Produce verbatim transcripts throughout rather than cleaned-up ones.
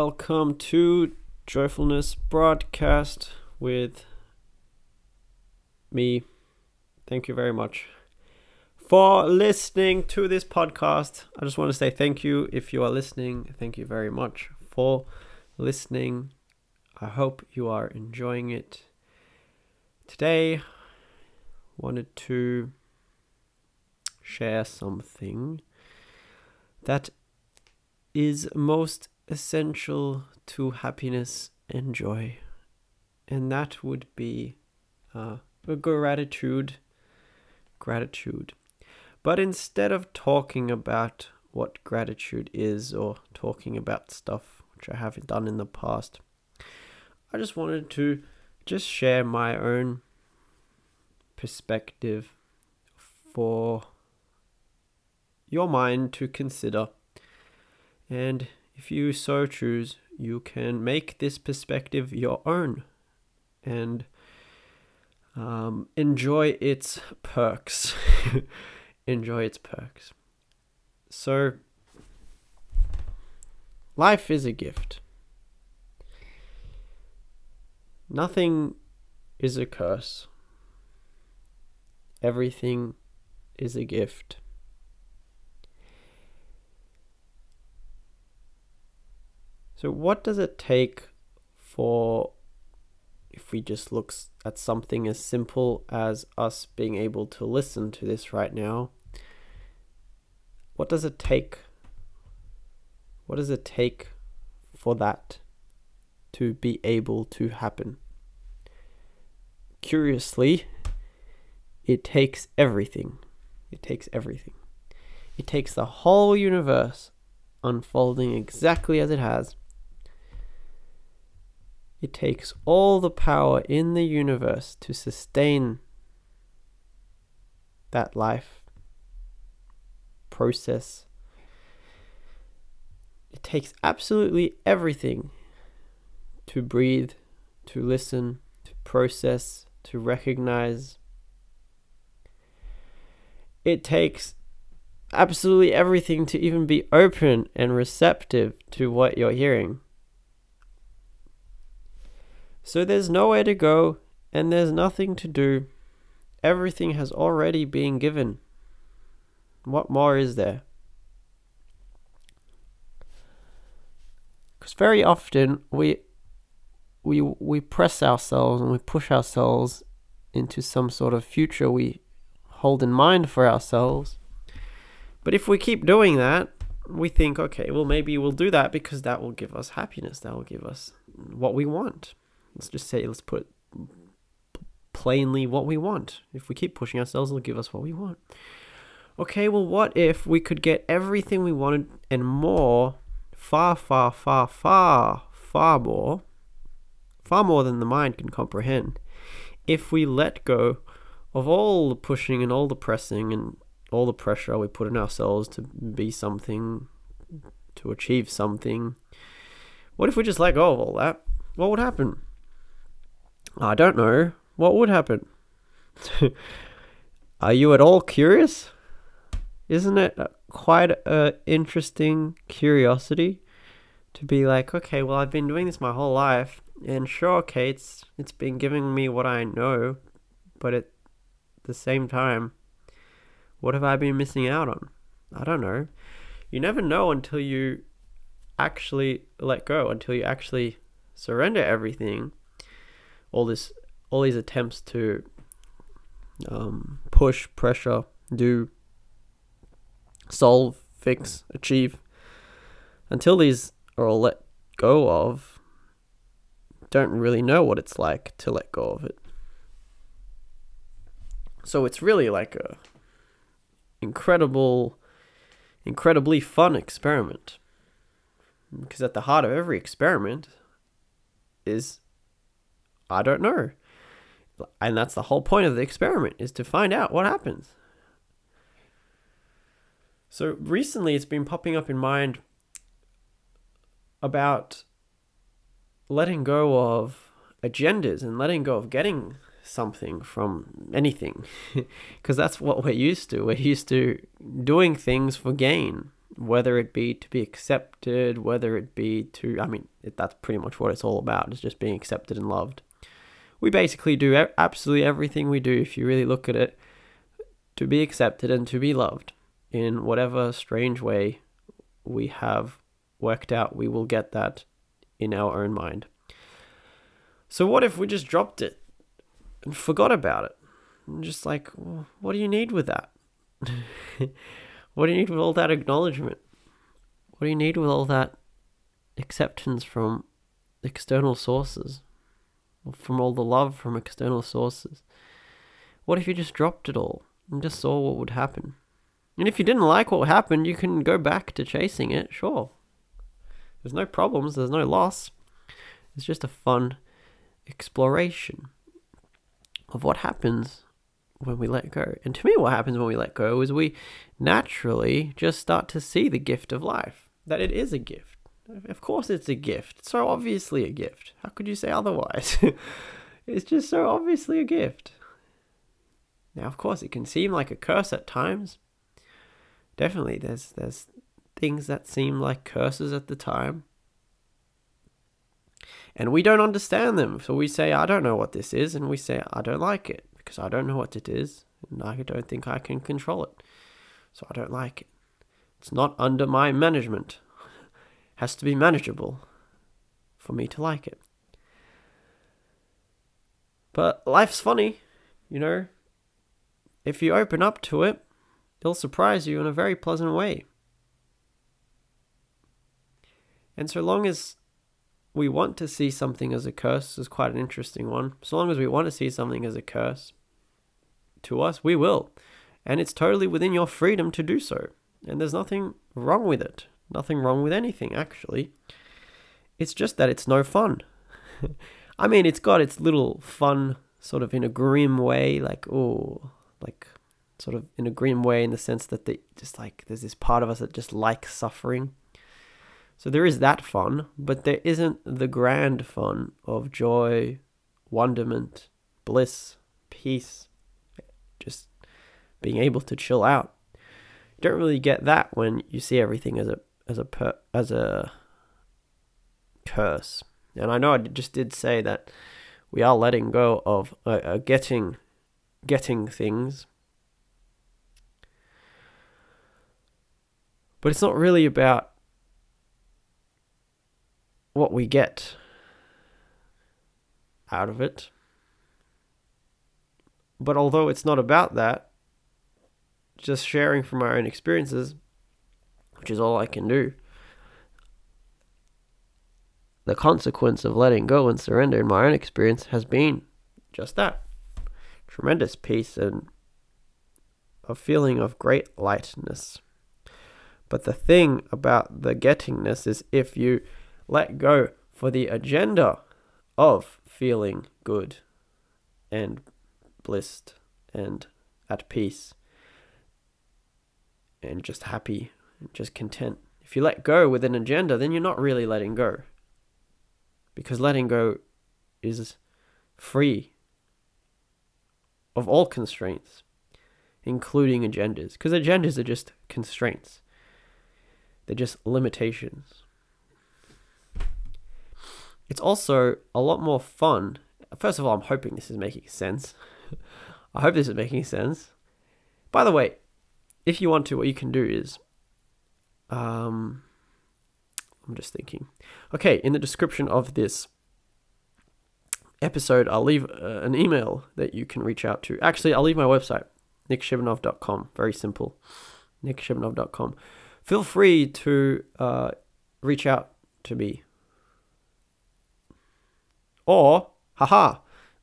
welcome to Joyfulness Broadcast with me. Thank you very much for listening to this podcast. I just want to say thank you if you are listening. Thank you very much for listening. I hope you are enjoying it. Today, wanted to share something that is most essential to happiness and joy, and that would be uh, gratitude, gratitude. But instead of talking about what gratitude is or talking about stuff which I haven't done in the past, I just wanted to just share my own perspective for your mind to consider. And if you so choose, you can make this perspective your own and um, enjoy its perks. Enjoy its perks. So, life is a gift. Nothing is a curse. Everything is a gift. So what does it take for, if we just look at something as simple as us being able to listen to this right now, what does it take? What does it take for that to be able to happen? Curiously, it takes everything. It takes everything. It takes the whole universe unfolding exactly as it has. It takes all the power in the universe to sustain that life process. It takes absolutely everything to breathe, to listen, to process, to recognize. It takes absolutely everything to even be open and receptive to what you're hearing. So there's nowhere to go and there's nothing to do. Everything has already been given. What more is there? Because very often we we we press ourselves and we push ourselves into some sort of future we hold in mind for ourselves. But if we keep doing that, we think, okay, well, maybe we'll do that because that will give us happiness. That will give us what we want. Let's just say, let's put it plainly, what we want. If we keep pushing ourselves, it'll give us what we want. Okay, well, what if we could get everything we wanted and more, far, far, far, far, far more, far more than the mind can comprehend, if we let go of all the pushing and all the pressing and all the pressure we put on ourselves to be something, to achieve something? What if we just let go of all that? What would happen? I don't know. What would happen? Are you at all curious? Isn't it quite an interesting curiosity to be like, okay, well, I've been doing this my whole life, and sure, okay, it's, it's been giving me what I know, but at the same time, what have I been missing out on? I don't know. You never know until you actually let go, until you actually surrender everything. All this, all these attempts to um, push, pressure, do, solve, fix, achieve. Until these are all let go of, don't really know what it's like to let go of it. So it's really like a incredible, incredibly fun experiment, because at the heart of every experiment is, I don't know, and that's the whole point of the experiment, is to find out what happens. So recently it's been popping up in mind about letting go of agendas and letting go of getting something from anything, because that's what we're used to. We're used to doing things for gain, whether it be to be accepted, whether it be to, I mean, it, that's pretty much what it's all about, is just being accepted and loved. We basically do absolutely everything we do, if you really look at it, to be accepted and to be loved in whatever strange way we have worked out. We will get that in our own mind. So what if we just dropped it and forgot about it? And just like, well, what do you need with that? What do you need with all that acknowledgement? What do you need with all that acceptance from external sources? Or from all the love from external sources? What if you just dropped it all and just saw what would happen? And if you didn't like what happened, you can go back to chasing it, sure. There's no problems, there's no loss. It's just a fun exploration of what happens when we let go. And to me, what happens when we let go is we naturally just start to see the gift of life, that it is a gift. Of course it's a gift. It's so obviously a gift. How could you say otherwise? It's just so obviously a gift. Now, of course, it can seem like a curse at times. Definitely, there's there's things that seem like curses at the time. And we don't understand them. So we say, I don't know what this is. And we say, I don't like it because I don't know what it is. And I don't think I can control it. So I don't like it. It's not under my management. It has to be manageable for me to like it. But life's funny, you know. If you open up to it, it'll surprise you in a very pleasant way. And so long as we want to see something as a curse, is quite an interesting one. So long as we want to see something as a curse to us, we will. And it's totally within your freedom to do so. And there's nothing wrong with it. Nothing wrong with anything, actually. It's just that it's no fun. I mean, it's got its little fun sort of in a grim way, like, oh, like sort of in a grim way in the sense that they just like, there's this part of us that just likes suffering. So there is that fun, but there isn't the grand fun of joy, wonderment, bliss, peace, just being able to chill out. You don't really get that when you see everything as a as a per, as a curse. And I know I just did say that we are letting go of uh, uh, getting getting things, but it's not really about what we get out of it. But although it's not about that, just sharing from our own experiences, which is all I can do, the consequence of letting go and surrender in my own experience has been just that. Tremendous peace and a feeling of great lightness. But the thing about the gettingness is if you let go for the agenda of feeling good and blissed and at peace and just happy and just content. If you let go with an agenda, then you're not really letting go, because letting go is free of all constraints, including agendas, because agendas are just constraints. They're just limitations. It's also a lot more fun. First of all, I'm hoping this is making sense. I hope this is making sense. By the way, if you want to, what you can do is, um, I'm just thinking. Okay, in the description of this episode, I'll leave uh, an email that you can reach out to. Actually, I'll leave my website, Nick Shevinov dot com. Very simple, Nick Shevinov dot com. Feel free to uh, reach out to me. Or, haha,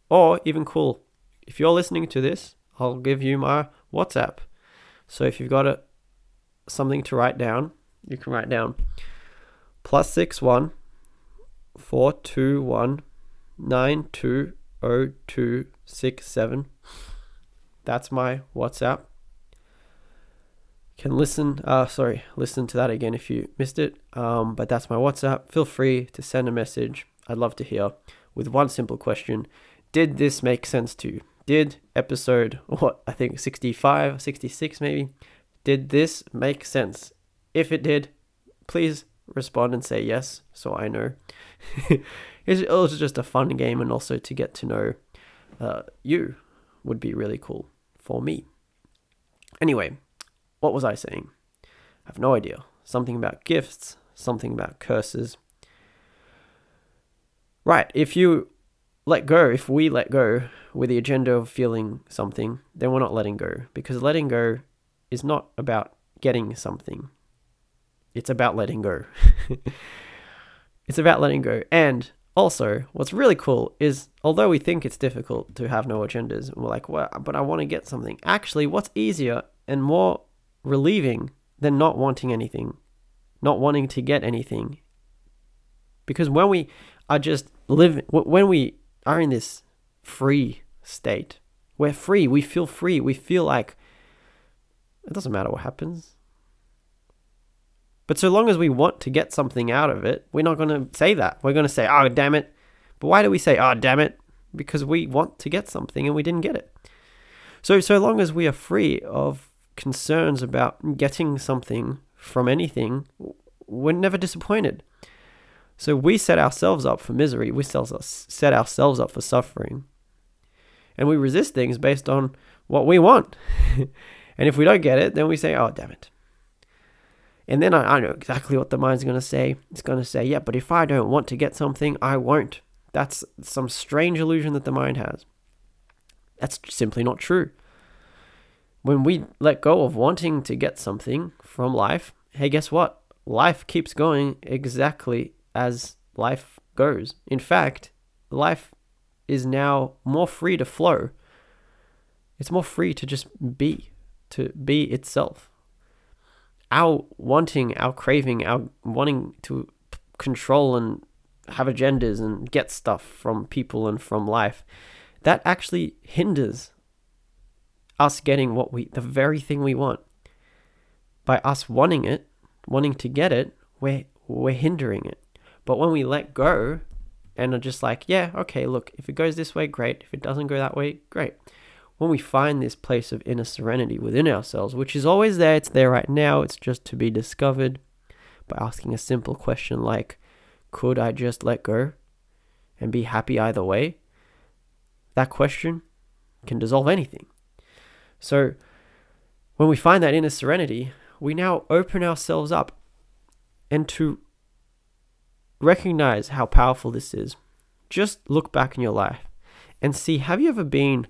or even cool, if you're listening to this, I'll give you my WhatsApp. So if you've got a, something to write down, you can write down plus six one four two one nine two oh two six seven. That's my WhatsApp. Can listen, uh, sorry, listen to that again if you missed it. Um, but that's my WhatsApp. Feel free to send a message. I'd love to hear. With one simple question, did this make sense to you? Did episode, what, I think sixty-five, sixty-six maybe, did this make sense? If it did, please respond and say yes, so I know. It was just a fun game, and also to get to know uh, you would be really cool for me. Anyway, what was I saying? I have no idea. Something about gifts, something about curses. Right, if you let go, if we let go with the agenda of feeling something, then we're not letting go, because letting go is not about getting something. It's about letting go. It's about letting go. And also, what's really cool is, although we think it's difficult to have no agendas, we're like, well, but I want to get something. Actually, what's easier and more relieving than not wanting anything, not wanting to get anything? Because when we are just living, when we are in this free state, we're free, we feel free, we feel like it doesn't matter what happens. But so long as we want to get something out of it, we're not going to say that. We're going to say, oh, damn it. But why do we say, oh, damn it? Because we want to get something and we didn't get it. So, so long as we are free of concerns about getting something from anything, we're never disappointed. So we set ourselves up for misery. We set ourselves up for suffering. And we resist things based on what we want. And if we don't get it, then we say, oh, damn it. And then I, I know exactly what the mind's going to say. It's going to say, yeah, but if I don't want to get something, I won't. That's some strange illusion that the mind has. That's simply not true. When we let go of wanting to get something from life, hey, guess what? Life keeps going exactly as life goes. In fact, life is now more free to flow. It's more free to just be, to be itself. Our wanting, our craving, our wanting to p- control and have agendas and get stuff from people and from life, that actually hinders us getting what we, the very thing we want. By us wanting it, wanting to get it, we're, we're hindering it. But when we let go and are just like, yeah, okay, look, if it goes this way, great. If it doesn't go that way, great. When we find this place of inner serenity within ourselves, which is always there, it's there right now, it's just to be discovered by asking a simple question like, could I just let go and be happy either way? That question can dissolve anything. So when we find that inner serenity, we now open ourselves up and to recognize how powerful this is. Just look back in your life and see, have you ever been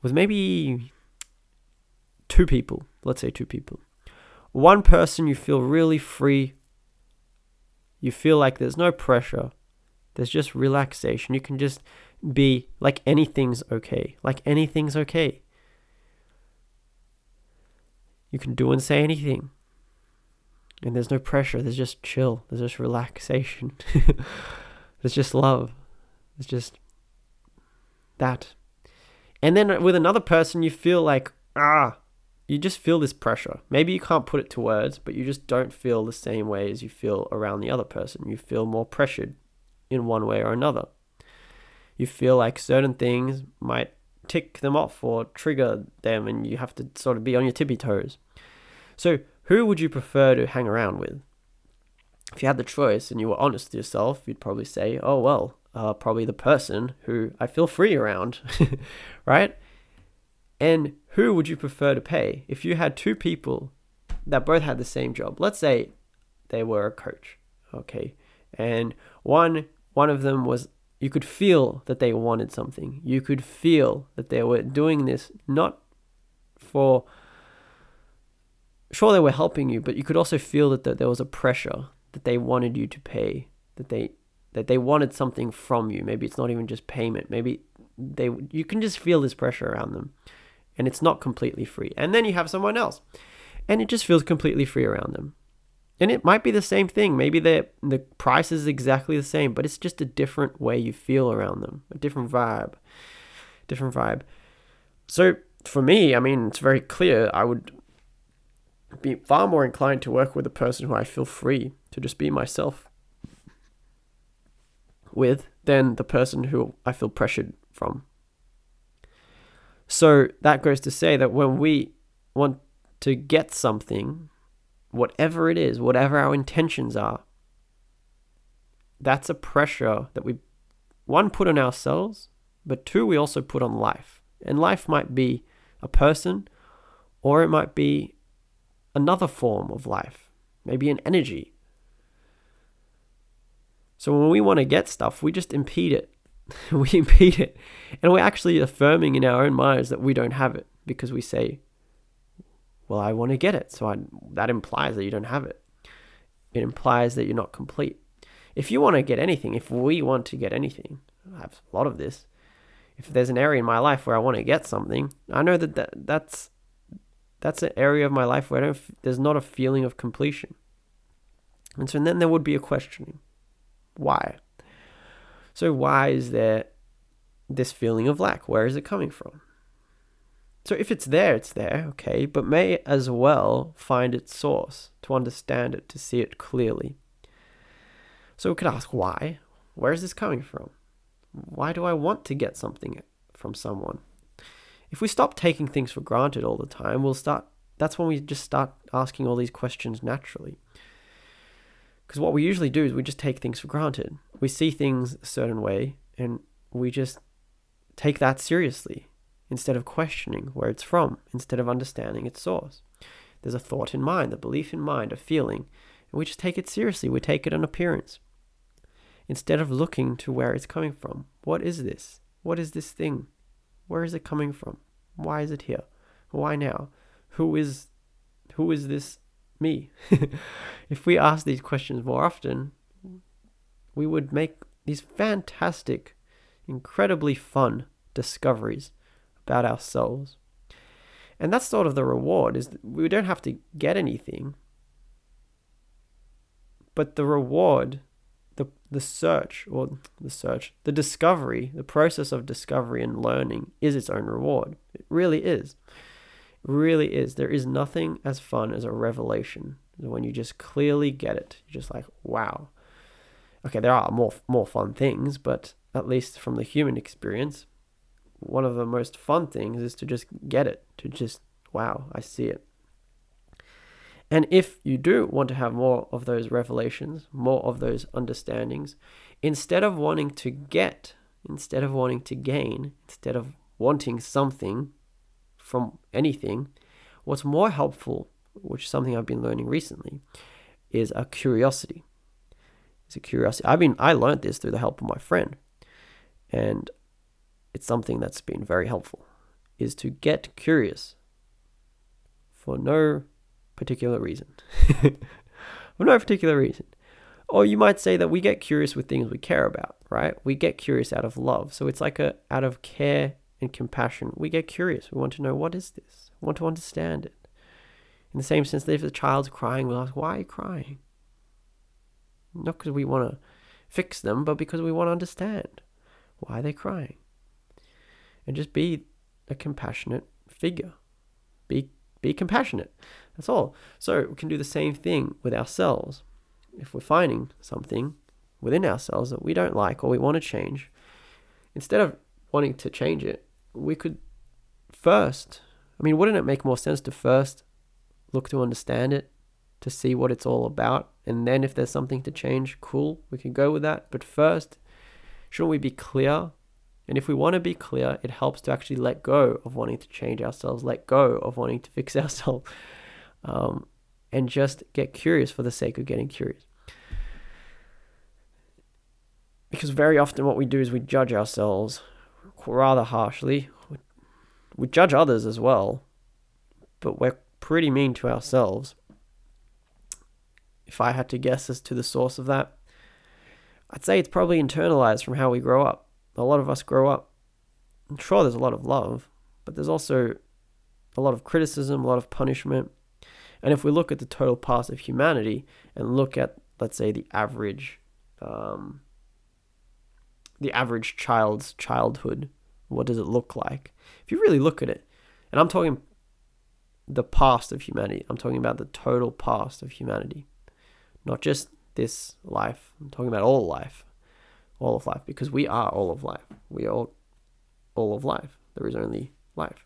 with maybe two people, let's say two people. One person you feel really free, you feel like there's no pressure, there's just relaxation, you can just be like anything's okay, like anything's okay. You can do and say anything, and there's no pressure, there's just chill, there's just relaxation, there's just love, there's just that. And then with another person, you feel like, ah, you just feel this pressure. Maybe you can't put it to words, but you just don't feel the same way as you feel around the other person. You feel more pressured in one way or another. You feel like certain things might tick them off or trigger them, and you have to sort of be on your tippy toes. So who would you prefer to hang around with? If you had the choice and you were honest with yourself, you'd probably say, oh, well, Uh, probably the person who I feel free around, right? And who would you prefer to pay? If you had two people that both had the same job, let's say they were a coach, okay? And one one of them was, you could feel that they wanted something. You could feel that they were doing this not for, sure they were helping you, but you could also feel that, that there was a pressure that they wanted you to pay, that they that they wanted something from you. Maybe it's not even just payment. Maybe they, you can just feel this pressure around them and it's not completely free. And then you have someone else and it just feels completely free around them. And it might be the same thing. Maybe the price is exactly the same, but it's just a different way you feel around them, a different vibe, different vibe. So for me, I mean, it's very clear. I would be far more inclined to work with a person who I feel free to just be myself with than the person who I feel pressured from. So that goes to say that when we want to get something, whatever it is, whatever our intentions are, that's a pressure that we, one, put on ourselves, but two, we also put on life. And life might be a person, or it might be another form of life, maybe an energy. So when we want to get stuff, we just impede it. We impede it. And we're actually affirming in our own minds that we don't have it, because we say, well, I want to get it. So I, that implies that you don't have it. It implies that you're not complete. If you want to get anything, if we want to get anything, I have a lot of this. If there's an area in my life where I want to get something, I know that, that that's that's an area of my life where I don't, there's not a feeling of completion. And so then there would be a questioning. Why? So why is there this feeling of lack? Where is it coming from? So if it's there, it's there, okay, but may as well find its source to understand it, to see it clearly. So we could ask why? Where is this coming from? Why do I want to get something from someone? If we stop taking things for granted all the time, we'll start, that's when we just start asking all these questions naturally. Because what we usually do is we just take things for granted. We see things a certain way and we just take that seriously instead of questioning where it's from, instead of understanding its source. There's a thought in mind, a belief in mind, a feeling, and we just take it seriously. We take it on appearance, instead of looking to where it's coming from. What is this? What is this thing? Where is it coming from? Why is it here? Why now? Who is, who is this me? If we ask these questions more often, we would make these fantastic, incredibly fun discoveries about ourselves. And that's sort of the reward, is that we don't have to get anything, but the reward, The, the search or the search, the discovery, the process of discovery and learning is its own reward. It really is. It really is. There is nothing as fun as a revelation. When you just clearly get it, you're just like, wow. Okay, there are more, more fun things, but at least from the human experience, one of the most fun things is to just get it, to just, wow, I see it. And if you do want to have more of those revelations, more of those understandings, instead of wanting to get, instead of wanting to gain, instead of wanting something from anything, what's more helpful, which is something I've been learning recently, is a curiosity. It's a curiosity. I mean, I learned this through the help of my friend, and it's something that's been very helpful, is to get curious for no particular reason. For no particular reason. Or you might say that we get curious with things we care about, right? We get curious out of love. So it's like a out of care and compassion. We get curious. We want to know, what is this? We want to understand it. In the same sense that if a child's crying, we'll ask, why are you crying? Not because we want to fix them, but because we want to understand why they're crying. And just be a compassionate figure. Be Be compassionate. That's all. So we can do the same thing with ourselves. If we're finding something within ourselves that we don't like or we want to change, instead of wanting to change it, we could first, I mean, wouldn't it make more sense to first look to understand it, to see what it's all about? And then if there's something to change, cool, we can go with that. But first, shouldn't we be clear? And if we want to be clear, it helps to actually let go of wanting to change ourselves, let go of wanting to fix ourselves, um, and just get curious for the sake of getting curious. Because very often what we do is we judge ourselves rather harshly. We judge others as well, but we're pretty mean to ourselves. If I had to guess as to the source of that, I'd say it's probably internalized from how we grow up. A lot of us grow up, I'm sure there's a lot of love, but there's also a lot of criticism, a lot of punishment. And if we look at the total past of humanity and look at, let's say, the average, um, the average child's childhood, what does it look like? If you really look at it, and I'm talking the past of humanity, I'm talking about the total past of humanity, not just this life, I'm talking about all life. All of life, because we are all of life. We are all, all of life. There is only life.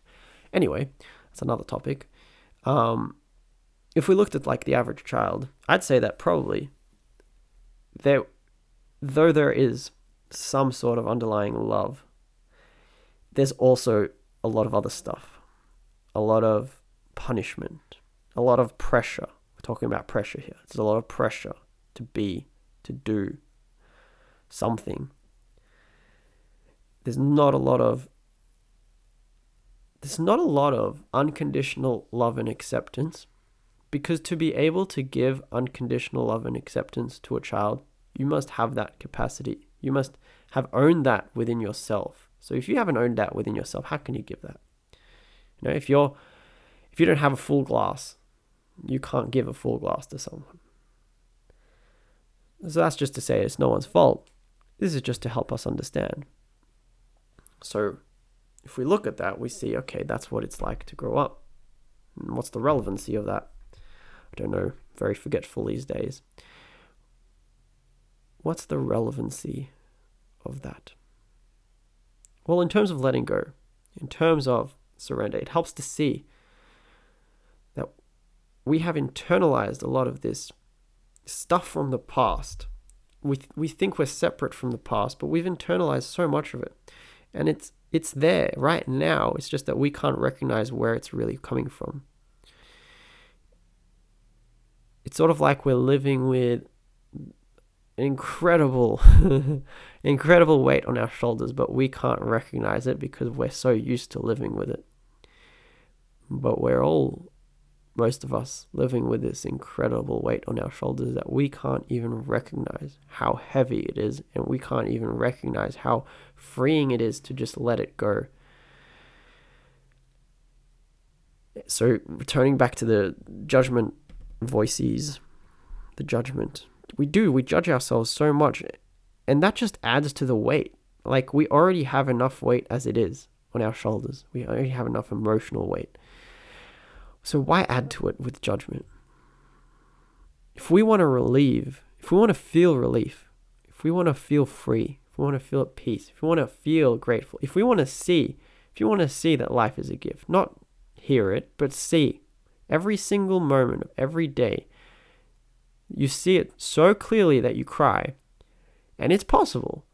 Anyway, that's another topic. Um, if we looked at like the average child, I'd say that probably there, though there is some sort of underlying love, there's also a lot of other stuff, a lot of punishment, a lot of pressure. We're talking about pressure here. There's a lot of pressure to be, to do something. There's not a lot of, there's not a lot of unconditional love and acceptance, because to be able to give unconditional love and acceptance to a child, you must have that capacity. You must have owned that within yourself. So if you haven't owned that within yourself, how can you give that? You know, if you're, if you don't have a full glass, you can't give a full glass to someone. So that's just to say it's no one's fault. This is just to help us understand. So if we look at that, we see, okay, that's what it's like to grow up. And what's the relevancy of that? I don't know, very forgetful these days. What's the relevancy of that? Well, in terms of letting go, in terms of surrender, it helps to see that we have internalized a lot of this stuff from the past. We, th- we think we're separate from the past, but we've internalized so much of it. And it's it's there right now. It's just that we can't recognize where it's really coming from. It's sort of like we're living with an incredible, incredible weight on our shoulders, but we can't recognize it because we're so used to living with it. But we're all, most of us, living with this incredible weight on our shoulders that we can't even recognize how heavy it is, and we can't even recognize how freeing it is to just let it go. So returning back to the judgment voices, the judgment, we do, we judge ourselves so much, and that just adds to the weight. Like, we already have enough weight as it is on our shoulders. We already have enough emotional weight. So why add to it with judgment? If we want to relieve, if we want to feel relief, if we want to feel free, if we want to feel at peace, if we want to feel grateful, if we want to see, if you want to see that life is a gift, not hear it, but see every single moment of every day, you see it so clearly that you cry, and it's possible.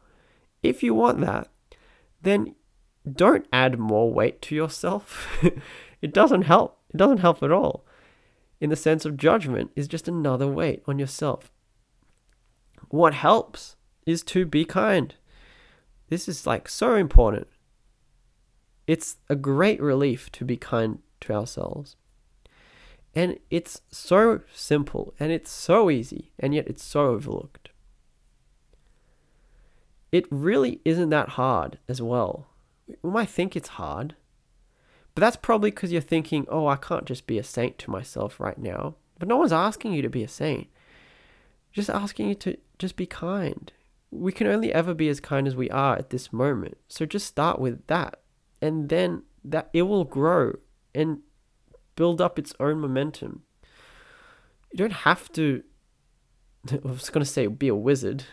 If you want that, then don't add more weight to yourself. It doesn't help. It doesn't help at all. In the sense of judgment is just another weight on yourself. What helps is to be kind. This is like so important. It's a great relief to be kind to ourselves. And it's so simple and it's so easy, and yet it's so overlooked. It really isn't that hard as well. We might think it's hard. But that's probably because you're thinking, oh, I can't just be a saint to myself right now. But no one's asking you to be a saint. Just asking you to just be kind. We can only ever be as kind as we are at this moment. So just start with that. And then that it will grow and build up its own momentum. You don't have to, I was going to say be a wizard.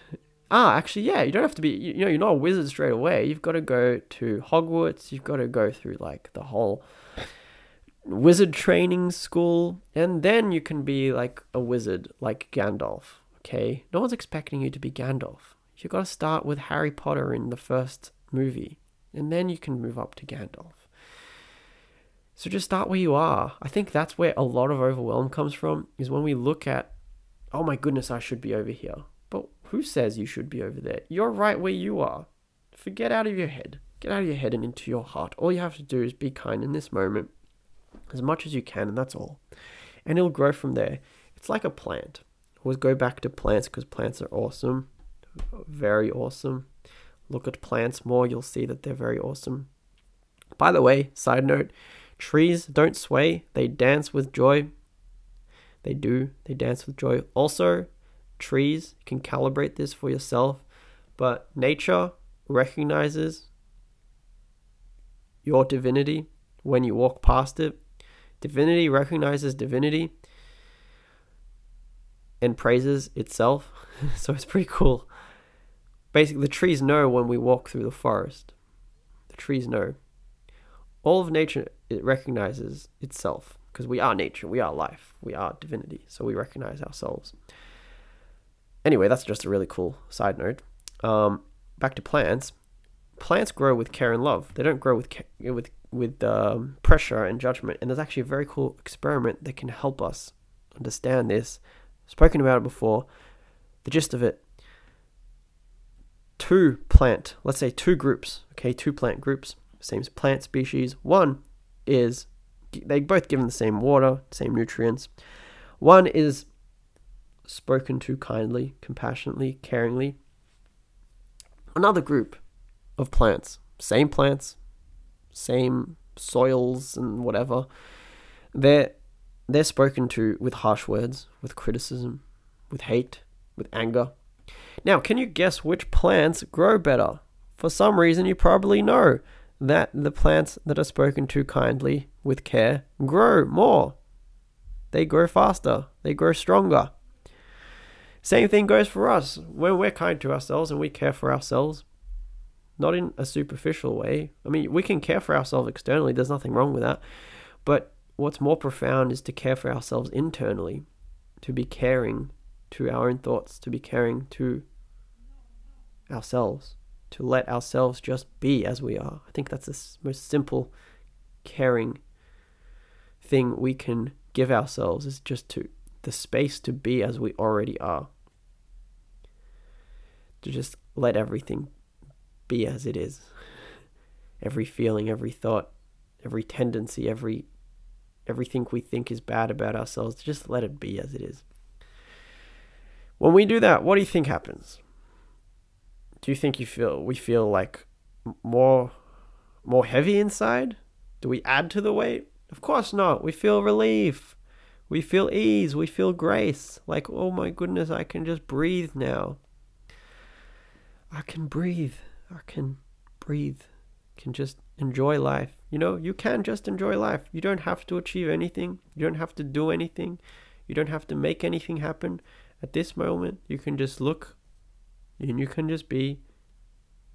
Ah, actually, yeah, you don't have to be, you know, you're not a wizard straight away. You've got to go to Hogwarts. You've got to go through like the whole wizard training school. And then you can be like a wizard, like Gandalf, okay? No one's expecting you to be Gandalf. You've got to start with Harry Potter in the first movie. And then you can move up to Gandalf. So just start where you are. I think that's where a lot of overwhelm comes from, is when we look at, oh my goodness, I should be over here. Who says you should be over there? You're right where you are. Forget out of your head. Get out of your head and into your heart. All you have to do is be kind in this moment as much as you can, and that's all. And it'll grow from there. It's like a plant. Always go back to plants, because plants are awesome. Very awesome. Look at plants more. You'll see that they're very awesome. By the way, side note, trees don't sway. They dance with joy. They do. They dance with joy. Also, trees, you can calibrate this for yourself, but nature recognizes your divinity when you walk past it. Divinity recognizes divinity and praises itself. So it's pretty cool. Basically, the trees know when we walk through the forest. The trees know. All of nature, it recognizes itself. because we are nature, we are life, we are divinity, so we recognize our souls. Anyway, that's just a really cool side note. Um, back to plants. Plants grow with care and love. They don't grow with with with um, pressure and judgment. And there's actually a very cool experiment that can help us understand this. I've spoken about it before. The gist of it: two plant, let's say two groups, okay, two plant groups, same plant species. One is, they both given the same water, same nutrients. One is spoken to kindly, compassionately, caringly. Another group of plants, same plants, same soils and whatever, they're, they're spoken to with harsh words, with criticism, with hate, with anger. Now, can you guess which plants grow better? For some reason, you probably know that the plants that are spoken to kindly, with care, grow more. They grow faster. They grow stronger. Same thing goes for us. When we're kind to ourselves and we care for ourselves, not in a superficial way. I mean, we can care for ourselves externally. There's nothing wrong with that. But what's more profound is to care for ourselves internally, to be caring to our own thoughts, to be caring to ourselves, to let ourselves just be as we are. I think that's the most simple caring thing we can give ourselves, is just to the space to be as we already are, to just let everything be as it is. Every feeling, every thought, every tendency, every everything we think is bad about ourselves, to just let it be as it is. When we do that, what do you think happens? Do you think you feel we feel like more more heavy inside? Do we add to the weight? Of course not. We feel relief. We feel ease. We feel grace. Like, oh my goodness, I can just breathe now. I can breathe. I can breathe. I can just enjoy life. You know, you can just enjoy life. You don't have to achieve anything. You don't have to do anything. You don't have to make anything happen. At this moment, you can just look and you can just be.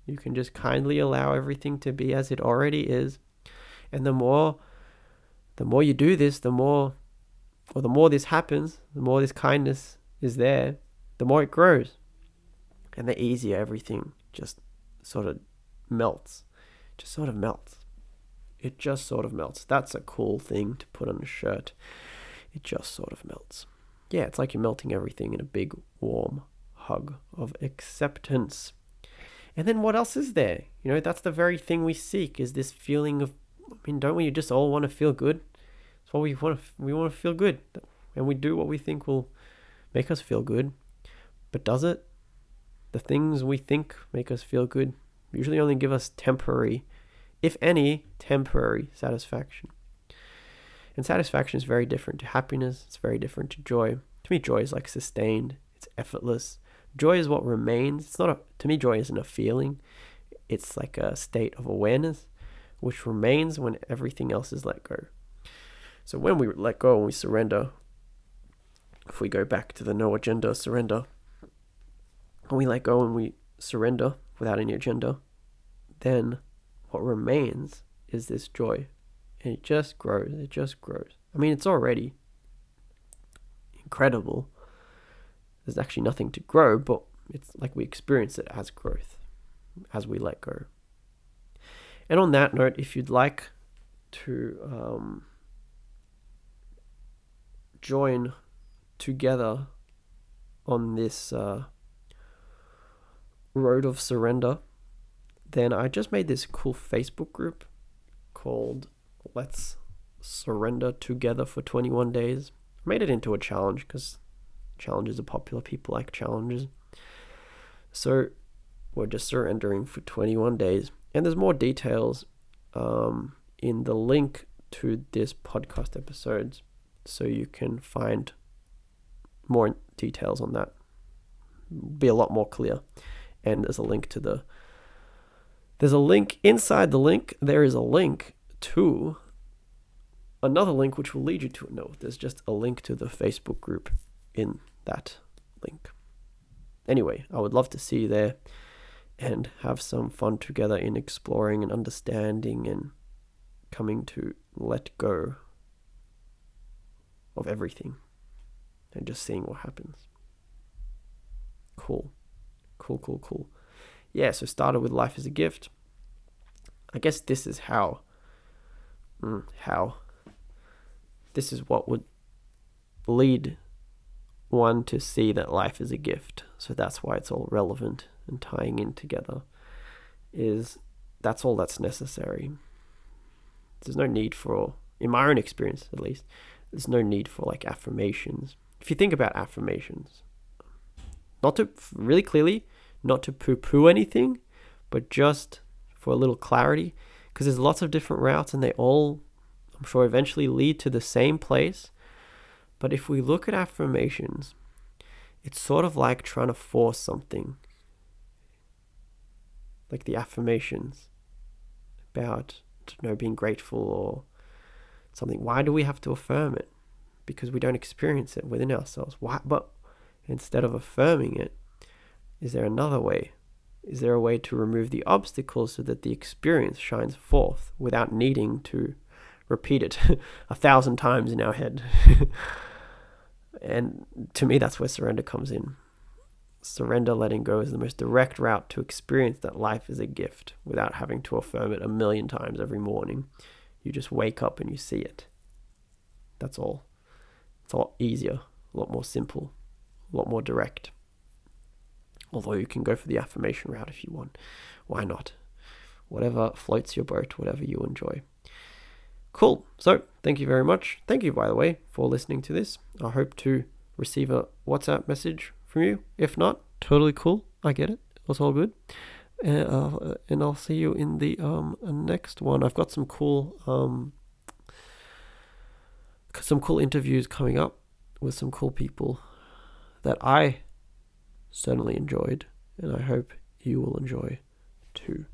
You can just kindly allow everything to be as it already is. And the more, the more you do this, the more, or the more this happens, the more this kindness is there, the more it grows. And the easier everything just sort of melts. Just sort of melts. It just sort of melts. That's a cool thing to put on a shirt. It just sort of melts. Yeah, it's like you're melting everything in a big, warm hug of acceptance. And then what else is there? You know, that's the very thing we seek, is this feeling of, I mean, don't we just all want to feel good? That's what we want to, we want to feel good. And we do what we think will make us feel good. But does it? The things we think make us feel good usually only give us temporary, if any, temporary satisfaction. And satisfaction is very different to happiness. It's very different to joy. To me, joy is like sustained. It's effortless. Joy is what remains. It's not a, to me, joy isn't a feeling. It's like a state of awareness, which remains when everything else is let go. So when we let go and we surrender, if we go back to the no agenda surrender, when we let go and we surrender without any agenda, then what remains is this joy. And it just grows, it just grows. I mean, it's already incredible. There's actually nothing to grow, but it's like we experience it as growth, as we let go. And on that note, if you'd like to um, join together on this uh, road of surrender, then I just made this cool Facebook group called Let's Surrender Together for twenty-one days. I made it into a challenge because challenges are popular. People like challenges. So we're just surrendering for twenty-one days. And there's more details um, in the link to this podcast episodes, so you can find more details on that. It'll be a lot more clear. And there's a link to the... There's a link inside the link. There is a link to another link which will lead you to no there's just a link to the Facebook group in that link. Anyway, I would love to see you there and have some fun together in exploring and understanding and coming to let go of everything and just seeing what happens. Cool. Cool, cool, cool. Yeah, so started with life as a gift. I guess this is how, mm, how, this is what would lead one to see that life is a gift. So that's why it's all relevant and tying in together, is that's all that's necessary. There's no need for, in my own experience at least, there's no need for like affirmations. If you think about affirmations, not to, really clearly, not to poo-poo anything, but just for a little clarity, because there's lots of different routes and they all, I'm sure, eventually lead to the same place. But if we look at affirmations, it's sort of like trying to force something. Like the affirmations about, you know, being grateful or something. Why do we have to affirm it? Because we don't experience it within ourselves. Why? But instead of affirming it, is there another way? Is there a way to remove the obstacles so that the experience shines forth without needing to repeat it a thousand times in our head? And to me, that's where surrender comes in. Surrender, letting go, is the most direct route to experience that life is a gift without having to affirm it a million times every morning. You just wake up and you see it. That's all. It's a lot easier, a lot more simple, a lot more direct. Although you can go for the affirmation route if you want. Why not? Whatever floats your boat, whatever you enjoy. Cool. So thank you very much. Thank you, by the way, for listening to this. I hope to receive a WhatsApp message from you. If not, totally cool. I get it. It's all good. And, uh, and I'll see you in the um, next one. I've got some cool um, some cool interviews coming up with some cool people that I certainly enjoyed, and I hope you will enjoy too.